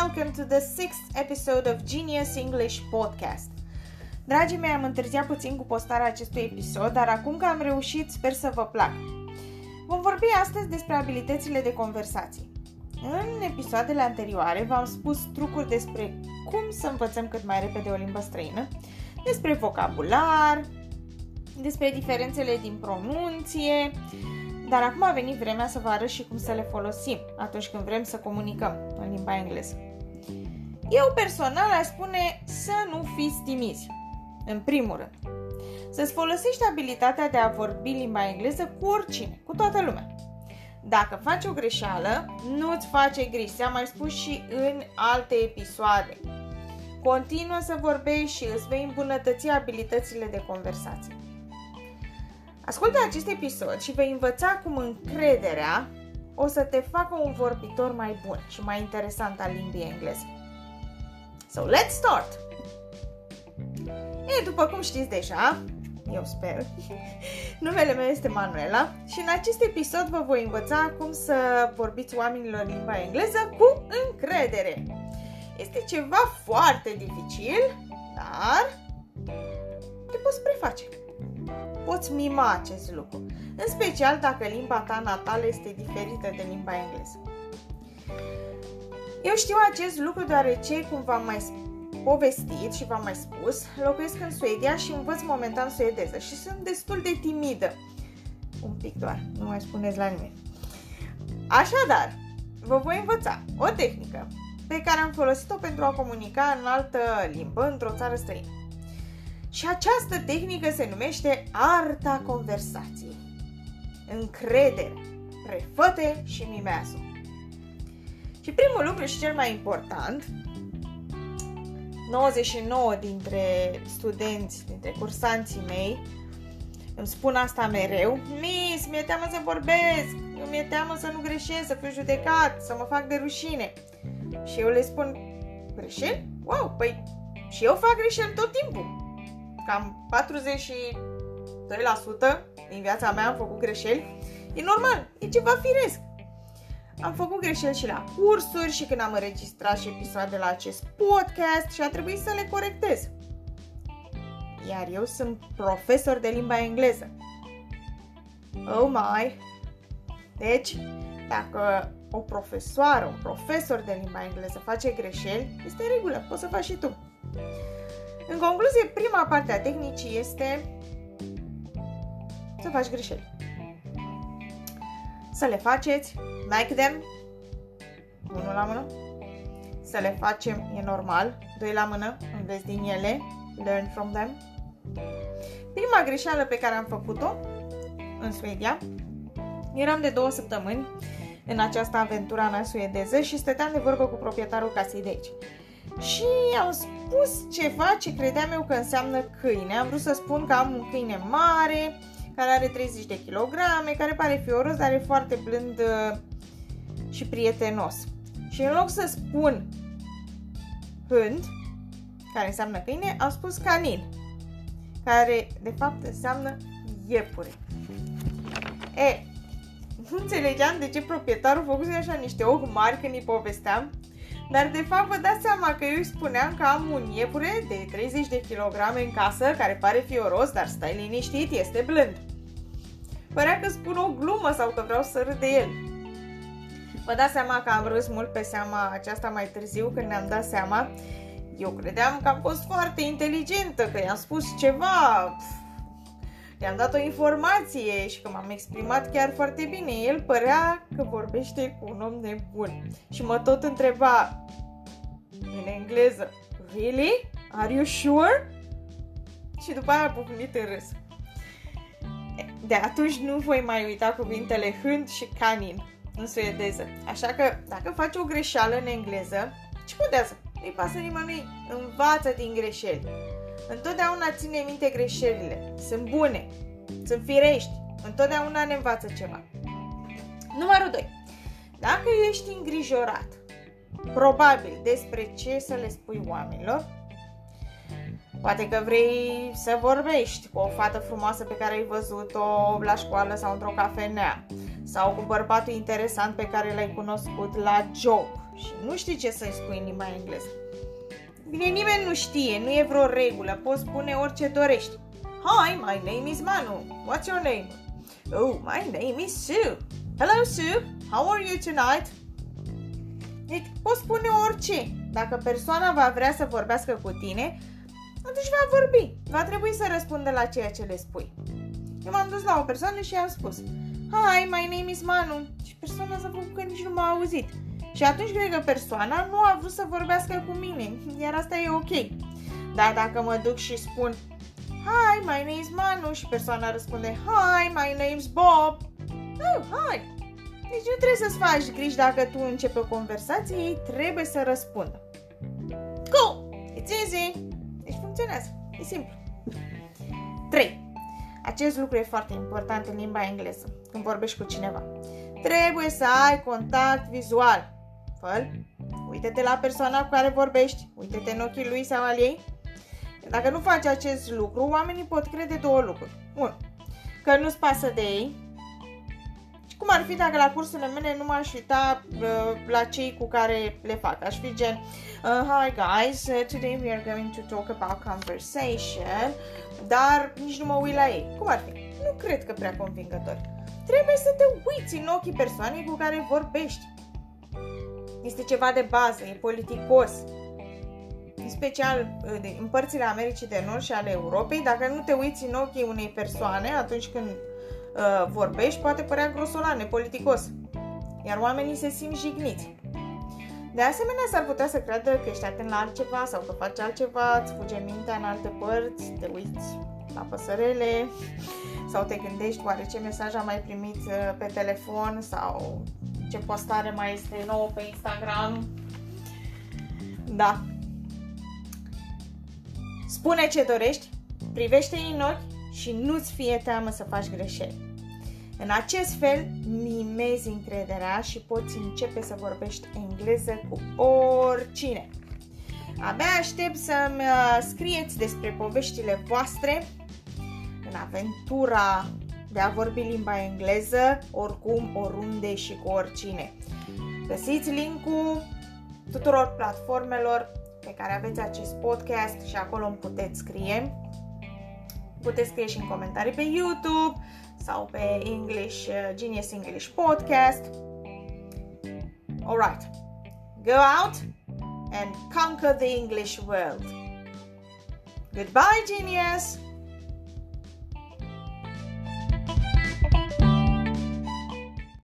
welcome to the 6th episode of Genius English Podcast. Dragii mei, am întârziat puțin cu postarea acestui episod, dar acum că am reușit, sper să vă placă. Vom vorbi astăzi despre abilitățile de conversații. În episoadele anterioare v-am spus trucuri despre cum să învățăm cât mai repede o limbă străină, despre vocabular, despre diferențele din pronunție, dar acum a venit vremea să vă arăt și cum să le folosim atunci când vrem să comunicăm în limba engleză. Eu personal aș spune să nu fiți timizi, în primul rând. Să-ți folosești abilitatea de a vorbi limba engleză cu oricine, cu toată lumea. Dacă faci o greșeală, nu-ți face griji, ți-am mai spus și în alte episoade. Continuă să vorbești și îți vei îmbunătăți abilitățile de conversație. Ascultă acest episod și vei învăța cum încrederea o să te facă un vorbitor mai bun și mai interesant al limbii engleze. So, let's start! După cum știți deja, eu sper, numele meu este Manuela și în acest episod vă voi învăța cum să vorbiți oamenilor limba engleză cu încredere. Este ceva foarte dificil, dar te poți preface. Poți mima acest lucru, în special dacă limba ta natală este diferită de limba engleză. Eu știu acest lucru deoarece, cum v-am mai povestit și v-am mai spus, locuiesc în Suedia și învăț momentan suedeză și sunt destul de timidă. Un pic doar, nu mai spuneți la nimeni. Așadar, vă voi învăța o tehnică pe care am folosit-o pentru a comunica în altă limbă, într-o țară străină. Și această tehnică se numește arta conversației. Încredere, prefă-te și mimează. Și primul lucru și cel mai important, 99 dintre cursanții mei îmi spun asta mereu: Miss, mi-e teamă să vorbesc, mi-e teamă să nu greșesc, să fiu judecat, să mă fac de rușine. Și eu le spun: greșeli? Wow, păi și eu fac greșeli tot timpul. Cam 42% din viața mea am făcut greșeli. E normal, e ceva firesc. Am făcut greșeli și la cursuri și când am înregistrat și episoade la acest podcast și a trebuit să le corectez. Iar eu sunt profesor de limba engleză. Oh my! Deci, dacă o profesoară, un profesor de limba engleză face greșeli, este în regulă, poți să faci și tu. În concluzie, prima parte a tehnicii este să faci greșeli. Să le faceți, like them, 1 la mână. Să le facem, e normal, 2 la mână, înveți din ele, learn from them. Prima greșeală pe care am făcut-o în Suedia, eram de 2 săptămâni în această aventură în suedeză și stăteam de vorbă cu proprietarul casei de aici. Și am spus ceva ce credeam eu că înseamnă câine. Am vrut să spun că am un câine mare, care are 30 de kilograme, care pare fioros, dar e foarte blând și prietenos. Și în loc să spun hund, care înseamnă câine, am spus canin, care de fapt înseamnă iepure. Nu înțelegeam de ce proprietarul făcuse așa niște ochi mari când îi povesteam. Dar de fapt vă dați seama că eu îi spuneam că am un iepure de 30 de kilograme în casă, care pare fioros, dar stai liniștit, este blând. Părea că spun o glumă sau că vreau să râd de el. Vă dați seama că am râs mult pe seama aceasta mai târziu, când ne-am dat seama. Eu credeam că am fost foarte inteligentă, că i-am spus ceva, i-am dat o informație și că m-am exprimat chiar foarte bine. El părea că vorbește cu un om nebun și mă tot întreba în engleză: Really? Are you sure? Și după aia a bucnit în râs. De atunci nu voi mai uita cuvintele hund și canin în suedeză. Așa că dacă faci o greșeală în engleză, ce contează? Nu-i pasă nimănui, învață din greșeli. Întotdeauna ține minte greșelile. Sunt bune, sunt firești. Întotdeauna ne învață ceva. Numărul 2. Dacă ești îngrijorat, probabil, despre ce să le spui oamenilor, poate că vrei să vorbești cu o fată frumoasă pe care ai văzut-o la școală sau într-o cafenea, sau cu bărbatul interesant pe care l-ai cunoscut la job și nu știi ce să-i spui în limba engleză. Bine, nimeni nu știe, nu e vreo regulă, poți spune orice dorești. Hi, my name is Manu. What's your name? Oh, my name is Sue. Hello, Sue. How are you tonight? Deci, poți spune orice. Dacă persoana va vrea să vorbească cu tine, atunci va vorbi. Va trebui să răspundă la ceea ce le spui. Eu m-am dus la o persoană și i-am spus: Hi, my name is Manu. Și persoana s-a făcut că nici nu m-a auzit. Și atunci cred că persoana nu a vrut să vorbească cu mine, iar asta e ok. Dar dacă mă duc și spun: Hi, my name is Manu, și persoana răspunde: Hi, my name's Bob. Oh, hi! Deci nu trebuie să-ți faci griji dacă tu începi o conversație, ei trebuie să răspundă. Cool! It's easy! Deci funcționează. E simplu. 3. Acest lucru e foarte important în limba engleză, când vorbești cu cineva. Trebuie să ai contact vizual. Fă-l. Uită-te la persoana cu care vorbești, uită-te în ochii lui sau al ei. Dacă nu faci acest lucru, oamenii pot crede două lucruri. 1. Că nu-ți pasă de ei. Și cum ar fi dacă la cursurile mele nu m-aș uita la cei cu care le fac? Aș fi gen: Hi guys, today we are going to talk about conversation. Dar nici nu mă uit la ei. Cum ar fi? Nu cred că prea convingător. Trebuie să te uiți în ochii persoanei cu care vorbești. Este ceva de bază, e politicos. În special în părțile Americii de Nord și ale Europei, dacă nu te uiți în ochii unei persoane atunci când vorbești, poate părea grosolan, nepoliticos. Iar oamenii se simt jigniți. De asemenea, s-ar putea să creadă că ești atent la altceva sau că faci altceva, îți fuge mintea în alte părți, te uiți la păsărele sau te gândești oare ce mesaj am mai primit pe telefon sau ce postare mai este nouă pe Instagram. Da. Spune ce dorești, privește-i în ochi și nu-ți fie teamă să faci greșeli. În acest fel, mimezi încrederea și poți începe să vorbești engleză cu oricine. Abia aștept să-mi scrieți despre poveștile voastre în aventura de a vorbi limba engleză, oricum, oriunde și cu oricine. Găsiți link-ul tuturor platformelor pe care aveți acest podcast și acolo îmi puteți scrie. Puteți scrie și în comentarii pe YouTube sau pe Genius English Podcast. Alright, go out and conquer the English world. Goodbye, Genius!